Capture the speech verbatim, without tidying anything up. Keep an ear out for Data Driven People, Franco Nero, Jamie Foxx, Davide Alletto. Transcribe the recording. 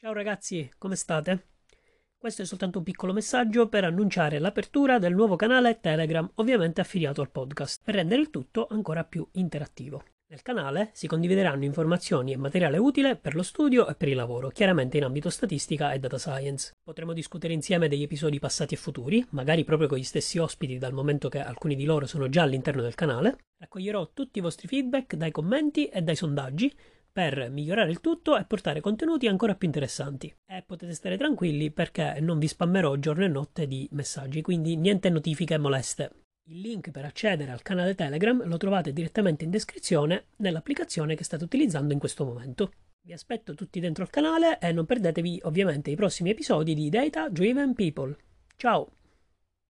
Ciao ragazzi, come state? Questo è soltanto un piccolo messaggio per annunciare l'apertura del nuovo canale Telegram, ovviamente affiliato al podcast, per rendere il tutto ancora più interattivo. Nel canale si condivideranno informazioni e materiale utile per lo studio e per il lavoro, chiaramente in ambito statistica e data science. Potremo discutere insieme degli episodi passati e futuri, magari proprio con gli stessi ospiti dal momento che alcuni di loro sono già all'interno del canale. Raccoglierò tutti i vostri feedback dai commenti e dai sondaggi, per migliorare il tutto e portare contenuti ancora più interessanti. E potete stare tranquilli perché non vi spammerò giorno e notte di messaggi, quindi niente notifiche moleste. Il link per accedere al canale Telegram lo trovate direttamente in descrizione nell'applicazione che state utilizzando in questo momento. Vi aspetto tutti dentro al canale e non perdetevi ovviamente i prossimi episodi di Data Driven People. Ciao!